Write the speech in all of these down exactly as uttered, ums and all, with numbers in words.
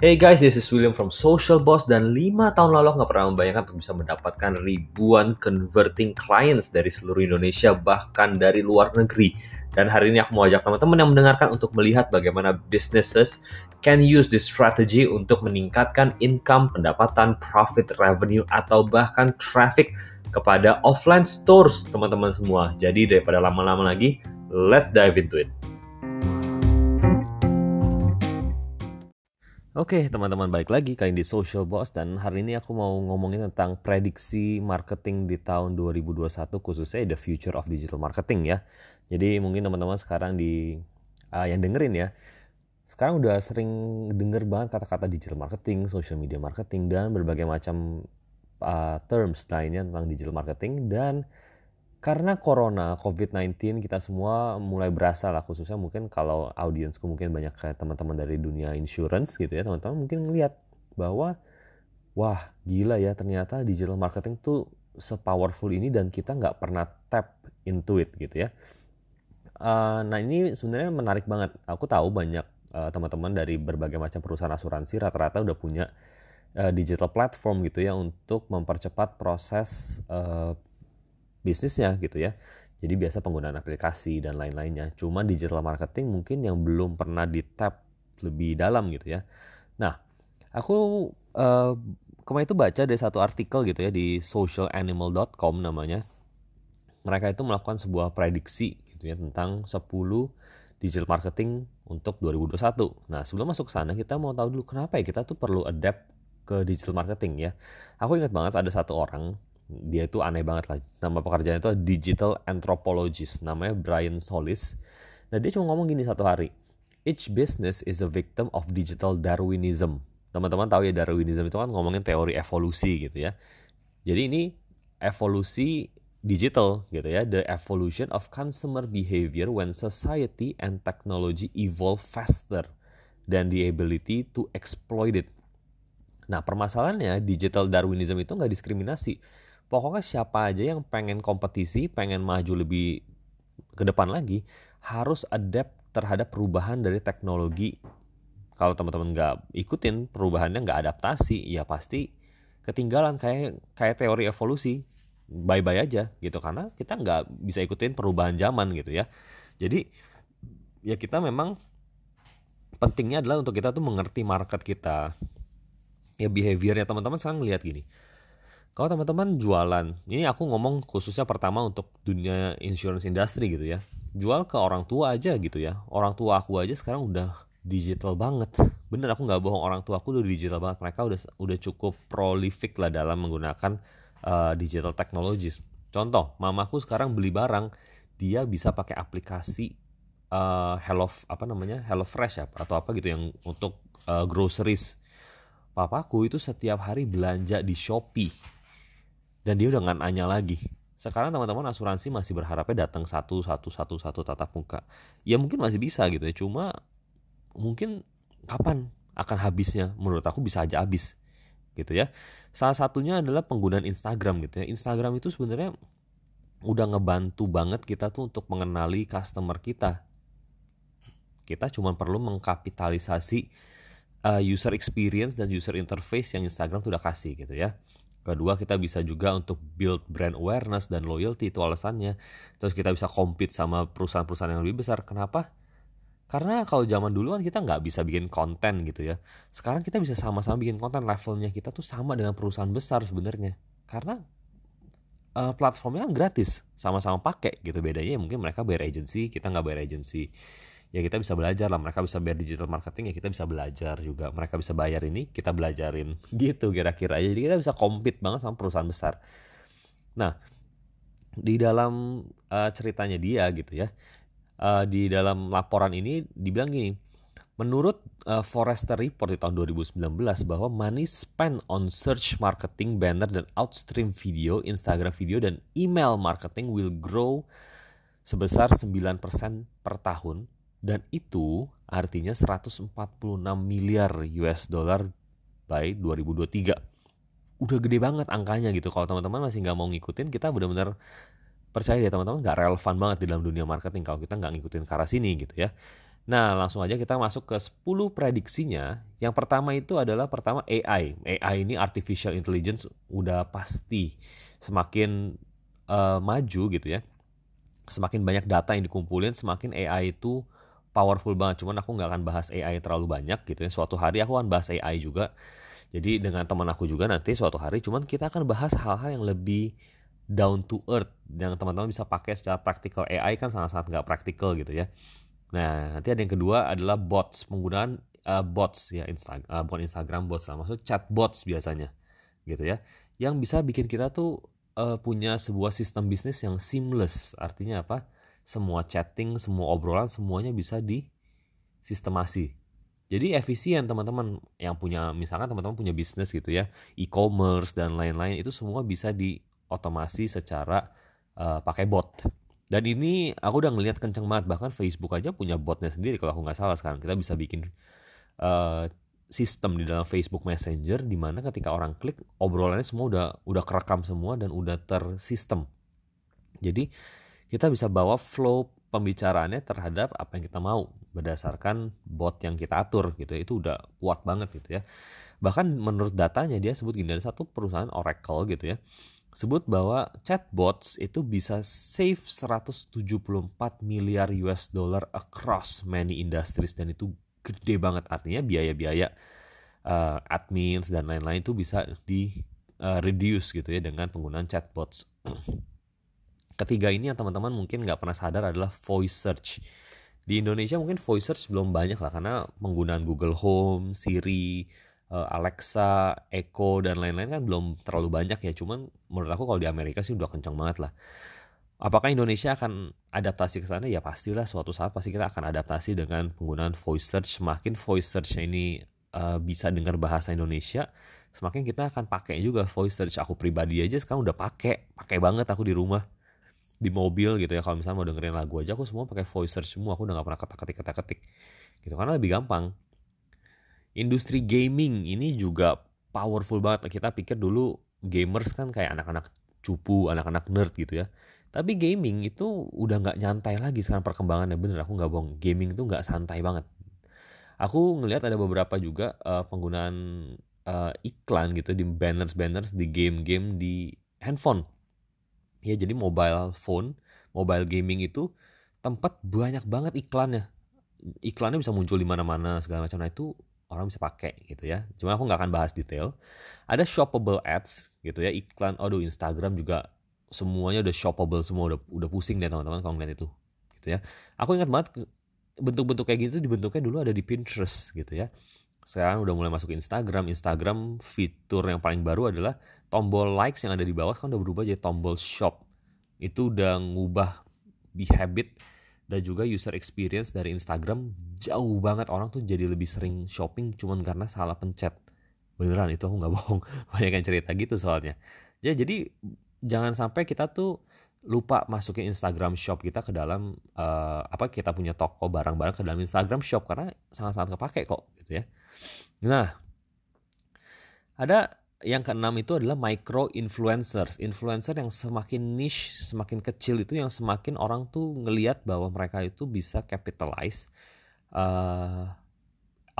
Hey guys, this is William from Social Boss, dan lima tahun lalu aku gak pernah membayangkan untuk bisa mendapatkan ribuan converting clients dari seluruh Indonesia, bahkan dari luar negeri. Dan hari ini aku mau ajak teman-teman yang mendengarkan untuk melihat bagaimana businesses can use this strategy untuk meningkatkan income, pendapatan, profit, revenue, atau bahkan traffic kepada offline stores teman-teman semua. Jadi daripada lama-lama lagi, let's dive into it. Oke okay, teman-teman, balik lagi kali ini di Social Boss, dan hari ini aku mau ngomongin tentang prediksi marketing di tahun dua ribu dua puluh satu, khususnya the future of digital marketing ya. Jadi mungkin teman-teman sekarang di uh, yang dengerin ya, sekarang udah sering denger banget kata-kata digital marketing, social media marketing, dan berbagai macam uh, terms lainnya tentang digital marketing. Dan karena corona, covid sembilan belas, kita semua mulai berasa lah, khususnya mungkin kalau audiensku mungkin banyak kayak teman-teman dari dunia insurance gitu ya, teman-teman mungkin ngelihat bahwa wah gila ya, ternyata digital marketing tuh se-powerful ini dan kita nggak pernah tap into it gitu ya. Uh, nah ini sebenarnya menarik banget. Aku tahu banyak uh, teman-teman dari berbagai macam perusahaan asuransi rata-rata udah punya uh, digital platform gitu ya untuk mempercepat proses uh, bisnisnya gitu ya. Jadi biasa penggunaan aplikasi dan lain-lainnya. Cuma digital marketing mungkin yang belum pernah di tap lebih dalam gitu ya. Nah, aku uh, kemarin itu baca dari satu artikel gitu ya di social animal dot com namanya. Mereka itu melakukan sebuah prediksi gitu ya tentang sepuluh digital marketing untuk dua ribu dua puluh satu. Nah, sebelum masuk ke sana kita mau tahu dulu kenapa ya kita tuh perlu adapt ke digital marketing ya. Aku ingat banget ada satu orang, dia itu aneh banget lah, nama pekerjaannya itu Digital Anthropologist, namanya Brian Solis. Nah dia cuma ngomong gini satu hari, each business is a victim of digital Darwinism. Teman-teman tahu ya, Darwinism itu kan ngomongin teori evolusi gitu ya. Jadi ini evolusi digital gitu ya, the evolution of consumer behavior when society and technology evolve faster than the ability to exploit it. Nah permasalahannya digital Darwinism itu nggak diskriminasi. Pokoknya siapa aja yang pengen kompetisi, pengen maju lebih ke depan lagi, harus adapt terhadap perubahan dari teknologi. Kalau teman-teman nggak ikutin perubahannya, nggak adaptasi, ya pasti ketinggalan kayak kayak teori evolusi. Bye-bye aja gitu, karena kita nggak bisa ikutin perubahan zaman gitu ya. Jadi ya kita memang pentingnya adalah untuk kita tuh mengerti market kita. Ya behaviornya teman-teman sekarang lihat gini. Kalau teman-teman jualan, ini aku ngomong khususnya pertama untuk dunia insurance industry gitu ya. Jual ke orang tua aja gitu ya. Orang tua aku aja sekarang udah digital banget. Bener, aku gak bohong, orang tua aku udah digital banget. Mereka udah udah cukup prolific lah dalam menggunakan uh, digital technologies. Contoh, mamaku sekarang beli barang, dia bisa pakai aplikasi uh, Hello apa namanya Hello Fresh ya, atau apa gitu yang untuk uh, groceries. Papaku itu setiap hari belanja di Shopee. Dan dia udah gak nanya lagi. Sekarang teman-teman asuransi masih berharapnya datang satu, satu, satu, satu tatap muka. Ya mungkin masih bisa gitu ya. Cuma mungkin kapan akan habisnya? Menurut aku bisa aja habis gitu ya. Salah satunya adalah penggunaan Instagram gitu ya. Instagram itu sebenarnya udah ngebantu banget kita tuh untuk mengenali customer kita. Kita cuma perlu mengkapitalisasi uh, user experience dan user interface yang Instagram tuh udah kasih gitu ya. Kedua, kita bisa juga untuk build brand awareness dan loyalty, itu alasannya. Terus kita bisa compete sama perusahaan-perusahaan yang lebih besar. Kenapa? Karena kalau zaman dulu kan kita nggak bisa bikin konten gitu ya. Sekarang kita bisa sama-sama bikin konten, levelnya kita tuh sama dengan perusahaan besar sebenarnya. Karena uh, platformnya kan gratis, sama-sama pakai gitu. Bedanya ya mungkin mereka bayar agency, kita nggak bayar agency. Ya kita bisa belajar lah, mereka bisa bayar digital marketing, ya kita bisa belajar juga. Mereka bisa bayar ini, kita belajarin gitu kira-kira. Jadi kita bisa compete banget sama perusahaan besar. Nah, di dalam uh, ceritanya dia gitu ya, uh, di dalam laporan ini dibilang gini, menurut uh, Forrester Report di tahun dua ribu sembilan belas bahwa money spent on search marketing, banner, dan outstream video, Instagram video, dan email marketing will grow sebesar sembilan persen per tahun. Dan itu artinya seratus empat puluh enam miliar U S dollar by dua ribu dua puluh tiga. Udah gede banget angkanya gitu. Kalau teman-teman masih gak mau ngikutin, kita benar-benar percaya deh teman-teman gak relevan banget di dalam dunia marketing kalau kita gak ngikutin ke arah sini gitu ya. Nah, langsung aja kita masuk ke sepuluh prediksinya. Yang pertama itu adalah pertama A I. A I ini artificial intelligence udah pasti semakin uh, maju gitu ya. Semakin banyak data yang dikumpulin, semakin A I itu powerful banget. Cuman aku nggak akan bahas A I terlalu banyak gitu ya. Suatu hari aku akan bahas A I juga. Jadi dengan teman aku juga nanti suatu hari. Cuman kita akan bahas hal-hal yang lebih down to earth. Yang teman-teman bisa pakai secara praktikal. A I kan sangat-sangat nggak praktikal gitu ya. Nah, nanti ada yang kedua adalah bots, penggunaan uh, bots ya, Insta, uh, bukan Instagram bots lah, maksudnya chatbots biasanya, gitu ya, yang bisa bikin kita tuh uh, punya sebuah sistem bisnis yang seamless, artinya apa? Semua chatting, semua obrolan, semuanya bisa disistemasi. Jadi efisien teman-teman yang punya, misalkan teman-teman punya bisnis gitu ya, e-commerce dan lain-lain, itu semua bisa diotomasi secara uh, pakai bot. Dan ini aku udah ngelihat kenceng banget, bahkan Facebook aja punya botnya sendiri kalau aku nggak salah sekarang. Kita bisa bikin uh, sistem di dalam Facebook Messenger di mana ketika orang klik obrolannya semua udah udah kerekam semua dan udah tersistem. Jadi kita bisa bawa flow pembicaraannya terhadap apa yang kita mau berdasarkan bot yang kita atur gitu ya. Itu udah kuat banget gitu ya. Bahkan menurut datanya dia sebut gini, dari satu perusahaan Oracle gitu ya, sebut bahwa chatbots itu bisa save seratus tujuh puluh empat miliar U S dollar across many industries, dan itu gede banget, artinya biaya-biaya uh, admins dan lain-lain itu bisa di uh, reduce gitu ya dengan penggunaan chatbots. Ketiga ini yang teman-teman mungkin nggak pernah sadar adalah voice search. Di Indonesia mungkin voice search belum banyak lah karena penggunaan Google Home, Siri, Alexa, Echo, dan lain-lain kan belum terlalu banyak ya. Cuman menurut aku kalau di Amerika sih udah kencang banget lah. Apakah Indonesia akan adaptasi ke sana? Ya pastilah, suatu saat pasti kita akan adaptasi dengan penggunaan voice search. Semakin voice search-nya ini uh, bisa dengar bahasa Indonesia, semakin kita akan pakai juga voice search. Aku pribadi aja sekarang udah pakai, pakai banget aku di rumah, di mobil gitu ya. Kalau misalnya mau dengerin lagu aja aku semua pakai voice search semua. Aku udah nggak pernah ketik-ketik-ketik gitu karena lebih gampang. Industri gaming ini juga powerful banget. Kita pikir dulu gamers kan kayak anak-anak cupu, anak-anak nerd gitu ya. Tapi gaming itu udah gak nyantai lagi sekarang perkembangannya. Bener, aku gak bohong. Gaming itu gak santai banget. Aku ngelihat ada beberapa juga uh, penggunaan uh, iklan gitu di banners-banners, di game-game, di handphone. Ya jadi mobile phone, mobile gaming itu tempat banyak banget iklannya. Iklannya bisa muncul di mana-mana segala macam. Nah itu orang bisa pakai gitu ya. Cuma aku nggak akan bahas detail. Ada shoppable ads gitu ya, iklan. Aduh, Instagram juga semuanya udah shoppable semua, udah udah pusing deh teman-teman kalau ngeliat itu gitu ya. Aku ingat banget bentuk-bentuk kayak gitu dibentuknya dulu ada di Pinterest gitu ya. Sekarang udah mulai masuk ke Instagram. Instagram fitur yang paling baru adalah tombol likes yang ada di bawah kan udah berubah jadi tombol shop. Itu udah ngubah habit dan juga user experience dari Instagram. Jauh banget orang tuh jadi lebih sering shopping cuman karena salah pencet. Beneran, itu aku gak bohong. Banyak yang cerita gitu soalnya. Ya, jadi jangan sampai kita tuh lupa masukin Instagram shop kita ke dalam, uh, apa kita punya toko barang-barang ke dalam Instagram shop. Karena sangat-sangat kepake kok gitu ya. Nah, ada yang keenam itu adalah micro influencers. Influencer yang semakin niche, semakin kecil itu yang semakin orang tuh ngelihat bahwa mereka itu bisa capitalize uh,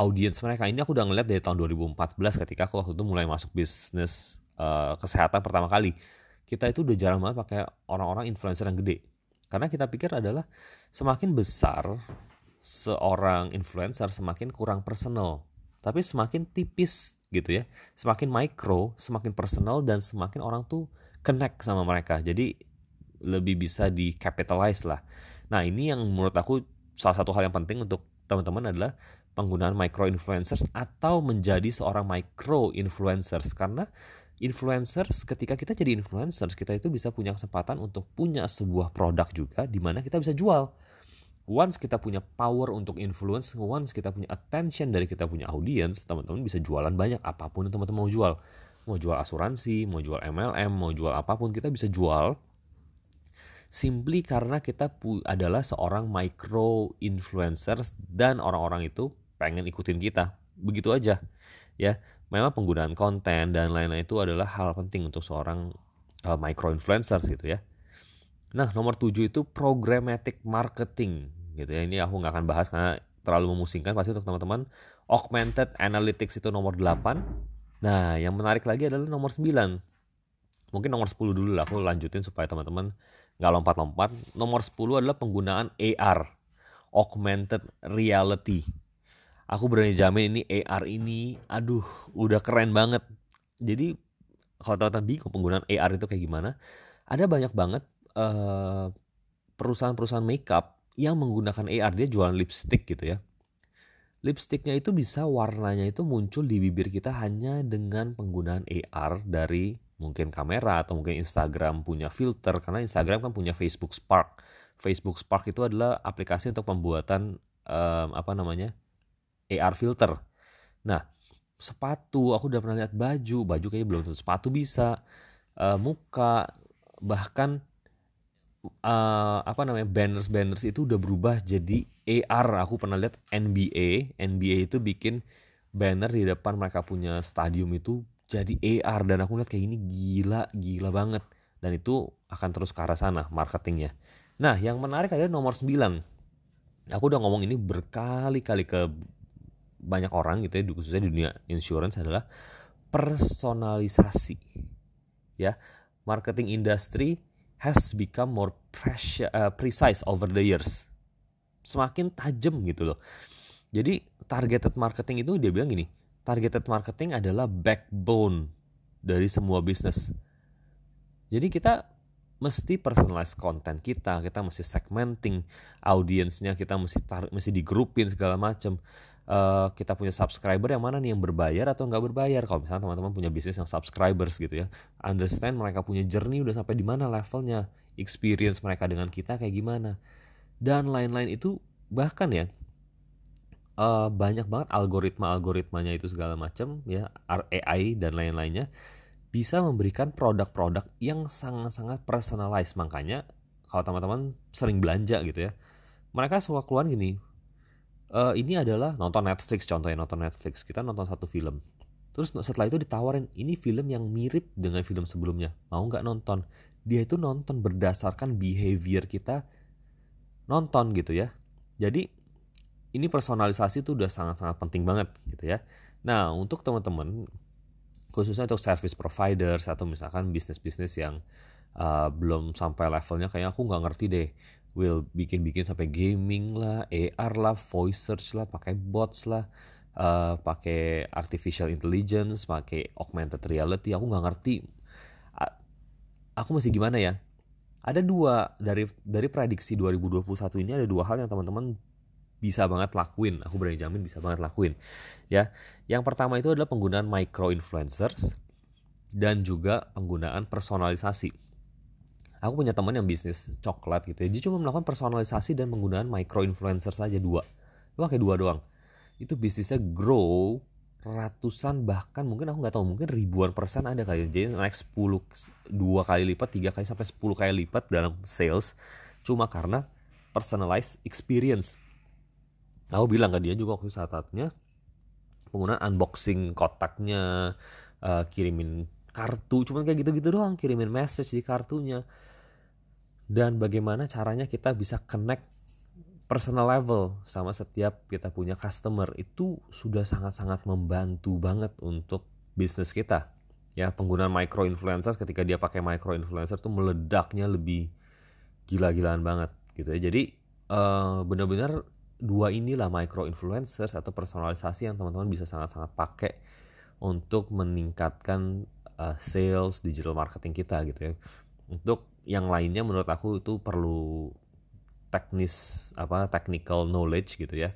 audience mereka. Ini aku udah ngelihat dari tahun dua ribu empat belas ketika aku waktu itu mulai masuk bisnis uh, kesehatan pertama kali. Kita itu udah jarang banget pakai orang-orang influencer yang gede. Karena kita pikir adalah semakin besar seorang influencer semakin kurang personal. Tapi semakin tipis gitu ya, semakin micro, semakin personal, dan semakin orang tuh connect sama mereka. Jadi lebih bisa di capitalize lah. Nah ini yang menurut aku salah satu hal yang penting untuk teman-teman adalah penggunaan micro influencers atau menjadi seorang micro influencers. Karena influencers, ketika kita jadi influencers, kita itu bisa punya kesempatan untuk punya sebuah produk juga di mana kita bisa jual. Once kita punya power untuk influence, once kita punya attention dari kita punya audience, teman-teman bisa jualan banyak apapun yang teman-teman mau jual. Mau jual asuransi, mau jual M L M, mau jual apapun kita bisa jual. Simply karena kita pu- adalah seorang micro influencers dan orang-orang itu pengen ikutin kita. Begitu aja. Ya, memang penggunaan konten dan lain-lain itu adalah hal penting untuk seorang uh, micro influencers gitu ya. Nah, nomor tujuh itu programmatic marketing. Gitu ya. Ini aku nggak akan bahas karena terlalu memusingkan pasti untuk teman-teman. Augmented Analytics itu nomor delapan. Nah, yang menarik lagi adalah nomor sembilan. Mungkin nomor sepuluh dulu lah, aku lanjutin supaya teman-teman nggak lompat-lompat. Nomor sepuluh adalah penggunaan A R, Augmented Reality. Aku berani jamin ini A R ini, aduh, udah keren banget. Jadi kalau teman-teman bingung penggunaan A R itu kayak gimana, ada banyak banget uh, perusahaan-perusahaan makeup yang menggunakan A R. Dia jualan lipstick gitu ya. Lipstiknya itu bisa warnanya itu muncul di bibir kita hanya dengan penggunaan A R dari mungkin kamera atau mungkin Instagram punya filter. Karena Instagram kan punya Facebook Spark. Facebook Spark itu adalah aplikasi untuk pembuatan um, apa namanya A R filter. Nah, sepatu, aku udah pernah lihat baju. Baju kayaknya belum tentu. Sepatu bisa, uh, muka, bahkan Uh, apa namanya banners-banners itu udah berubah jadi A R. Aku pernah lihat N B A itu bikin banner di depan mereka punya stadium itu jadi A R, dan aku lihat kayak ini gila gila banget, dan itu akan terus ke arah sana marketingnya. Nah, yang menarik adalah nomor sembilan. Aku udah ngomong ini berkali-kali ke banyak orang gitu ya, khususnya di dunia insurance, adalah personalisasi ya. Marketing industry has become more precious, uh, precise over the years. Semakin tajam gitu loh. Jadi targeted marketing itu dia bilang gini, targeted marketing adalah backbone dari semua bisnis. Jadi kita mesti personalize konten kita, kita mesti segmenting audiensnya, kita mesti tar- mesti digrupin segala macam. Uh, kita punya subscriber yang mana nih, yang berbayar atau nggak berbayar. Kalau misalnya teman-teman punya bisnis yang subscribers gitu ya, understand mereka punya journey udah sampai di mana levelnya, experience mereka dengan kita kayak gimana, dan lain-lain itu. Bahkan ya uh, banyak banget algoritma-algoritmanya itu segala macam ya, A I dan lain-lainnya bisa memberikan produk-produk yang sangat-sangat personalized. Makanya kalau teman-teman sering belanja gitu ya, mereka suka keluar gini, Uh, ini adalah nonton Netflix, contohnya nonton Netflix, kita nonton satu film. Terus setelah itu ditawarin, ini film yang mirip dengan film sebelumnya, mau gak nonton? Dia itu nonton berdasarkan behavior kita nonton gitu ya. Jadi ini personalisasi itu udah sangat-sangat penting banget gitu ya. Nah, untuk teman-teman, khususnya untuk service providers atau misalkan bisnis-bisnis yang uh, belum sampai levelnya, kayaknya aku gak ngerti deh, will bikin-bikin sampai gaming lah, A R lah, voice search lah, pakai bots lah, uh, pakai artificial intelligence, pakai augmented reality. Aku nggak ngerti. A- aku mesti gimana ya? Ada dua dari dari prediksi dua ribu dua puluh satu ini, ada dua hal yang teman-teman bisa banget lakuin. Aku berani jamin bisa banget lakuin. Ya, yang pertama itu adalah penggunaan micro influencers dan juga penggunaan personalisasi. Aku punya teman yang bisnis coklat gitu ya. Dia cuma melakukan personalisasi dan penggunaan micro influencer saja dua. Cuma kayak dua doang. Itu bisnisnya grow ratusan, bahkan mungkin aku gak tahu, mungkin ribuan persen ada kali. Jadi naik sepuluh, dua kali lipat, tiga kali sampai sepuluh kali lipat dalam sales. Cuma karena personalized experience. Aku bilang ke dia juga waktu saat-saatnya, penggunaan unboxing kotaknya, uh, kirimin kartu, cuman kayak gitu-gitu doang, kirimin message di kartunya. Dan bagaimana caranya kita bisa connect personal level sama setiap kita punya customer, itu sudah sangat-sangat membantu banget untuk bisnis kita. Ya, penggunaan micro influencer, ketika dia pakai micro influencer tuh meledaknya lebih gila-gilaan banget gitu ya. Jadi uh, benar-benar dua inilah, micro influencers atau personalisasi, yang teman-teman bisa sangat-sangat pakai untuk meningkatkan uh, sales digital marketing kita gitu ya. Untuk yang lainnya menurut aku itu perlu teknis apa technical knowledge gitu ya.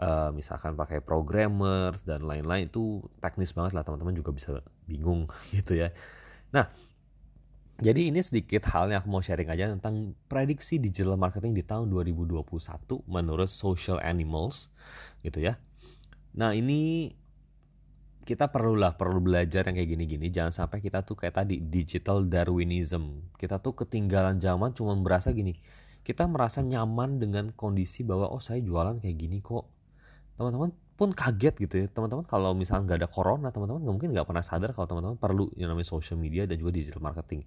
Uh, misalkan pakai programmers dan lain-lain itu teknis banget lah, teman-teman juga bisa bingung gitu ya. Nah, jadi ini sedikit hal yang aku mau sharing aja tentang prediksi digital marketing di tahun dua ribu dua puluh satu menurut Social Animals gitu ya. Nah, ini kita perlulah perlu belajar yang kayak gini-gini. Jangan sampai kita tuh kayak tadi, digital Darwinism. Kita tuh ketinggalan zaman, cuma berasa gini. Kita merasa nyaman dengan kondisi bahwa, oh saya jualan kayak gini kok. Teman-teman pun kaget gitu ya. Teman-teman kalau misalnya nggak ada corona, teman-teman mungkin nggak pernah sadar kalau teman-teman perlu yang namanya social media dan juga digital marketing.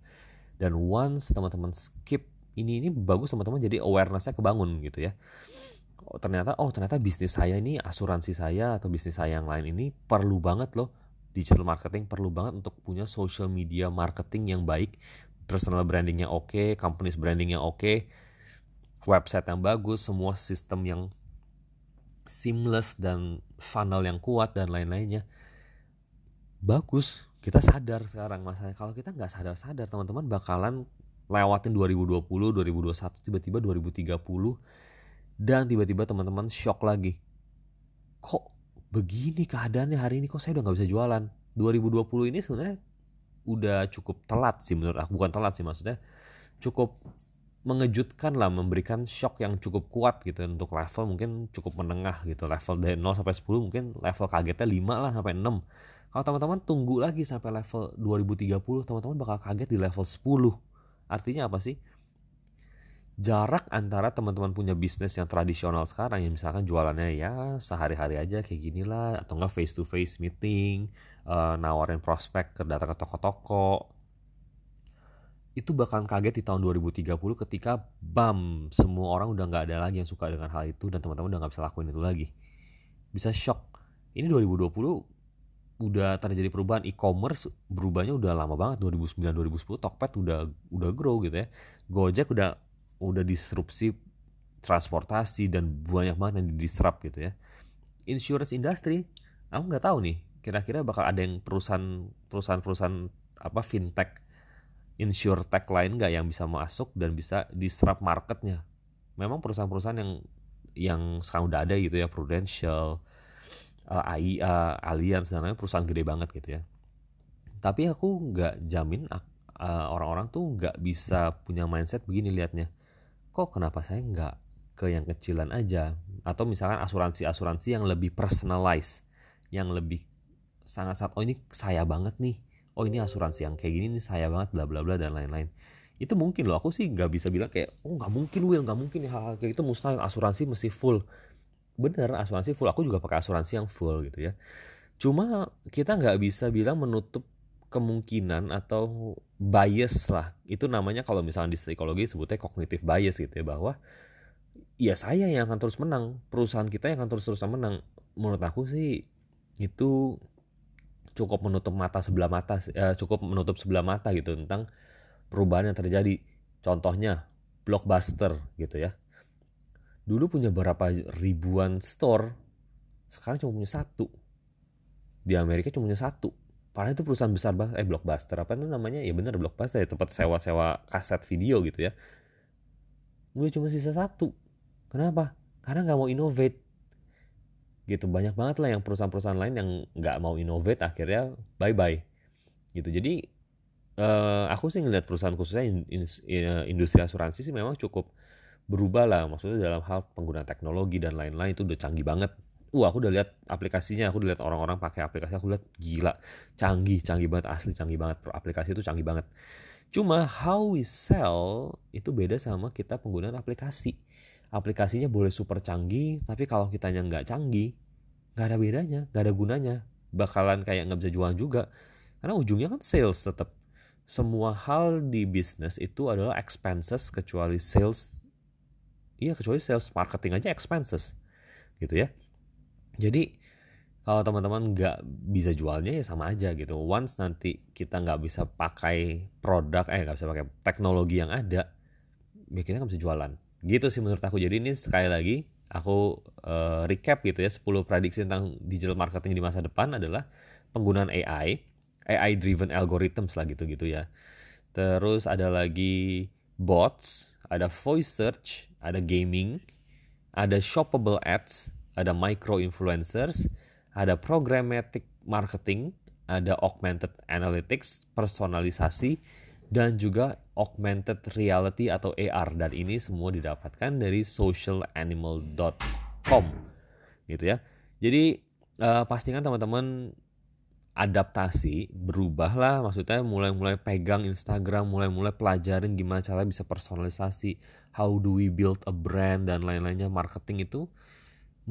Dan once teman-teman skip, ini ini bagus teman-teman, jadi awareness-nya kebangun gitu ya. ternyata oh ternyata bisnis saya ini, asuransi saya atau bisnis saya yang lain ini perlu banget loh digital marketing, perlu banget untuk punya social media marketing yang baik, personal brandingnya oke, okay, company brandingnya oke, okay, website yang bagus, semua sistem yang seamless dan funnel yang kuat dan lain-lainnya. Bagus, kita sadar sekarang masalahnya. Kalau kita nggak sadar-sadar, teman-teman bakalan lewatin dua ribu dua puluh, dua ribu dua puluh satu, tiba-tiba dua ribu tiga puluh, dan tiba-tiba teman-teman shock lagi. Kok begini keadaannya hari ini, kok saya udah nggak bisa jualan? dua ribu dua puluh ini sebenarnya udah cukup telat sih menurut aku, bukan telat sih maksudnya, cukup mengejutkan lah, memberikan shock yang cukup kuat gitu untuk level mungkin cukup menengah gitu, level dari nol sampai sepuluh mungkin level kagetnya lima lah sampai enam. Kalau teman-teman tunggu lagi sampai level dua ribu tiga puluh, teman-teman bakal kaget di level sepuluh. Artinya apa sih? Jarak antara teman-teman punya bisnis yang tradisional sekarang, yang misalkan jualannya ya sehari-hari aja kayak ginilah, atau enggak face to face meeting, nawarin prospek ke datang ke toko-toko, itu bakal kaget di tahun dua ribu tiga puluh ketika bam, semua orang udah nggak ada lagi yang suka dengan hal itu dan teman-teman udah nggak bisa lakuin itu lagi. Bisa shock. Ini dua ribu dua puluh udah terjadi perubahan, e-commerce berubahnya udah lama banget, dua ribu sembilan dua ribu sepuluh Tokped udah udah grow gitu ya. Gojek udah udah disrupsi transportasi dan banyak banget yang didisrupt gitu ya. Insurance industry, aku nggak tahu nih, kira-kira bakal ada yang perusahaan perusahaan-perusahaan apa fintech, insurtech lain nggak yang bisa masuk dan bisa disrupt marketnya. Memang perusahaan-perusahaan yang yang sekarang udah ada gitu ya, Prudential, A I A, Allianz, dan lain-lain, perusahaan gede banget gitu ya. Tapi aku nggak jamin uh, orang-orang tuh nggak bisa punya mindset begini liatnya. Kok kenapa saya nggak ke yang kecilan aja? Atau misalkan asuransi-asuransi yang lebih personalized, yang lebih sangat-sangat, oh ini saya banget nih, oh ini asuransi yang kayak gini nih saya banget, bla bla bla dan lain-lain. Itu mungkin loh, aku sih nggak bisa bilang kayak, oh nggak mungkin Will, nggak mungkin hal-hal kayak itu mustahil, asuransi mesti full. Bener, asuransi full, aku juga pakai asuransi yang full gitu ya. Cuma kita nggak bisa bilang menutup kemungkinan atau bias lah. Itu namanya kalau misalnya di psikologi sebutnya cognitive bias gitu ya, bahwa ya saya yang akan terus menang, perusahaan kita yang akan terus-terusan menang. Menurut aku sih itu cukup menutup mata sebelah mata, eh, cukup menutup sebelah mata gitu tentang perubahan yang terjadi. Contohnya Blockbuster gitu ya. Dulu punya berapa ribuan store, sekarang cuma punya satu. Di Amerika cuma punya satu. Padahal itu perusahaan besar banget, eh Blockbuster, apa itu namanya? Ya benar, Blockbuster, ya tempat sewa-sewa kaset video gitu ya. Gue cuma sisa satu. Kenapa? Karena gak mau innovate. Gitu, banyak banget lah yang perusahaan-perusahaan lain yang gak mau innovate, akhirnya bye-bye. Gitu, jadi eh, aku sih ngeliat perusahaan khususnya in, in, in, industri asuransi sih memang cukup berubah lah, maksudnya dalam hal penggunaan teknologi dan lain-lain itu udah canggih banget. Uh, aku udah lihat aplikasinya, aku udah lihat orang-orang pakai aplikasi, aku lihat gila, canggih, canggih banget, asli canggih banget, aplikasi itu canggih banget. Cuma how we sell itu beda sama kita penggunaan aplikasi. Aplikasinya boleh super canggih, tapi kalau kitanya nggak canggih, nggak ada bedanya, nggak ada gunanya, bakalan kayak nggak bisa jualan juga. Karena ujungnya kan sales tetap. Semua hal di bisnis itu adalah expenses kecuali sales. Iya, kecuali sales marketing aja expenses gitu ya. Jadi kalau teman-teman nggak bisa jualnya ya sama aja gitu. Once nanti kita nggak bisa pakai produk, eh nggak bisa pakai teknologi yang ada, ya kita nggak bisa jualan. Gitu sih menurut aku. Jadi ini sekali lagi aku uh, recap gitu ya, sepuluh prediksi tentang digital marketing di masa depan adalah penggunaan A I, A I driven algorithms lah gitu-gitu ya. Terus ada lagi bots, ada voice search, ada gaming, ada shoppable ads, ada micro influencers, ada programmatic marketing, ada augmented analytics, personalisasi, dan juga augmented reality atau A R. Dan ini semua didapatkan dari social animal dot com gitu ya. Jadi uh, pastikan teman-teman adaptasi, berubahlah, maksudnya mulai-mulai pegang Instagram, mulai-mulai pelajarin gimana cara bisa personalisasi, how do we build a brand dan lain-lainnya. Marketing itu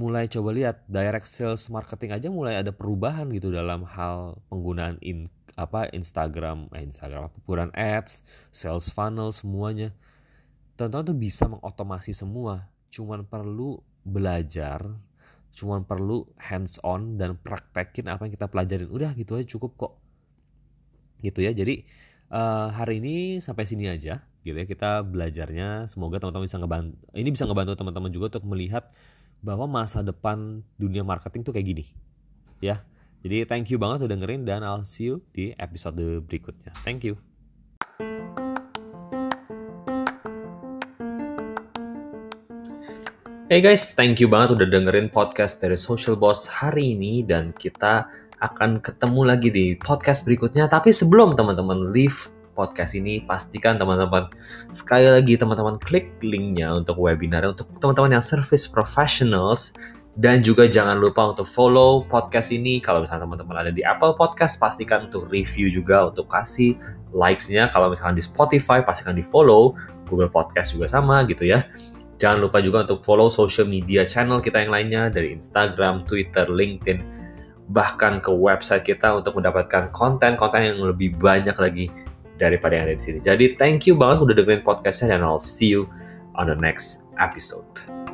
mulai coba lihat direct sales marketing aja mulai ada perubahan gitu dalam hal penggunaan in, apa Instagram, eh, Instagram apa penggunaan ads, sales funnel semuanya. Teman-teman tuh bisa mengotomasi semua, cuman perlu belajar cuma perlu hands on dan praktekin apa yang kita pelajarin. Udah gitu aja cukup kok. Gitu ya. Jadi uh, hari ini sampai sini aja gitu ya kita belajarnya. Semoga teman-teman bisa ngebantu. Ini bisa ngebantu teman-teman juga untuk melihat bahwa masa depan dunia marketing tuh kayak gini. Ya. Jadi thank you banget udah dengerin dan I'll see you di episode berikutnya. Thank you. Hey guys, thank you banget udah dengerin podcast dari Social Boss hari ini dan kita akan ketemu lagi di podcast berikutnya. Tapi sebelum teman-teman leave podcast ini, pastikan teman-teman sekali lagi teman-teman klik linknya untuk webinarnya untuk teman-teman yang service professionals. Dan juga jangan lupa untuk follow podcast ini. Kalau misalnya teman-teman ada di Apple Podcast, pastikan untuk review juga, untuk kasih likes-nya. Kalau misalkan di Spotify, pastikan di follow. Google Podcast juga sama gitu ya. Jangan lupa juga untuk follow social media channel kita yang lainnya. Dari Instagram, Twitter, LinkedIn. Bahkan ke website kita untuk mendapatkan konten-konten yang lebih banyak lagi daripada yang ada di sini. Jadi thank you banget udah dengerin podcastnya. Dan I'll see you on the next episode.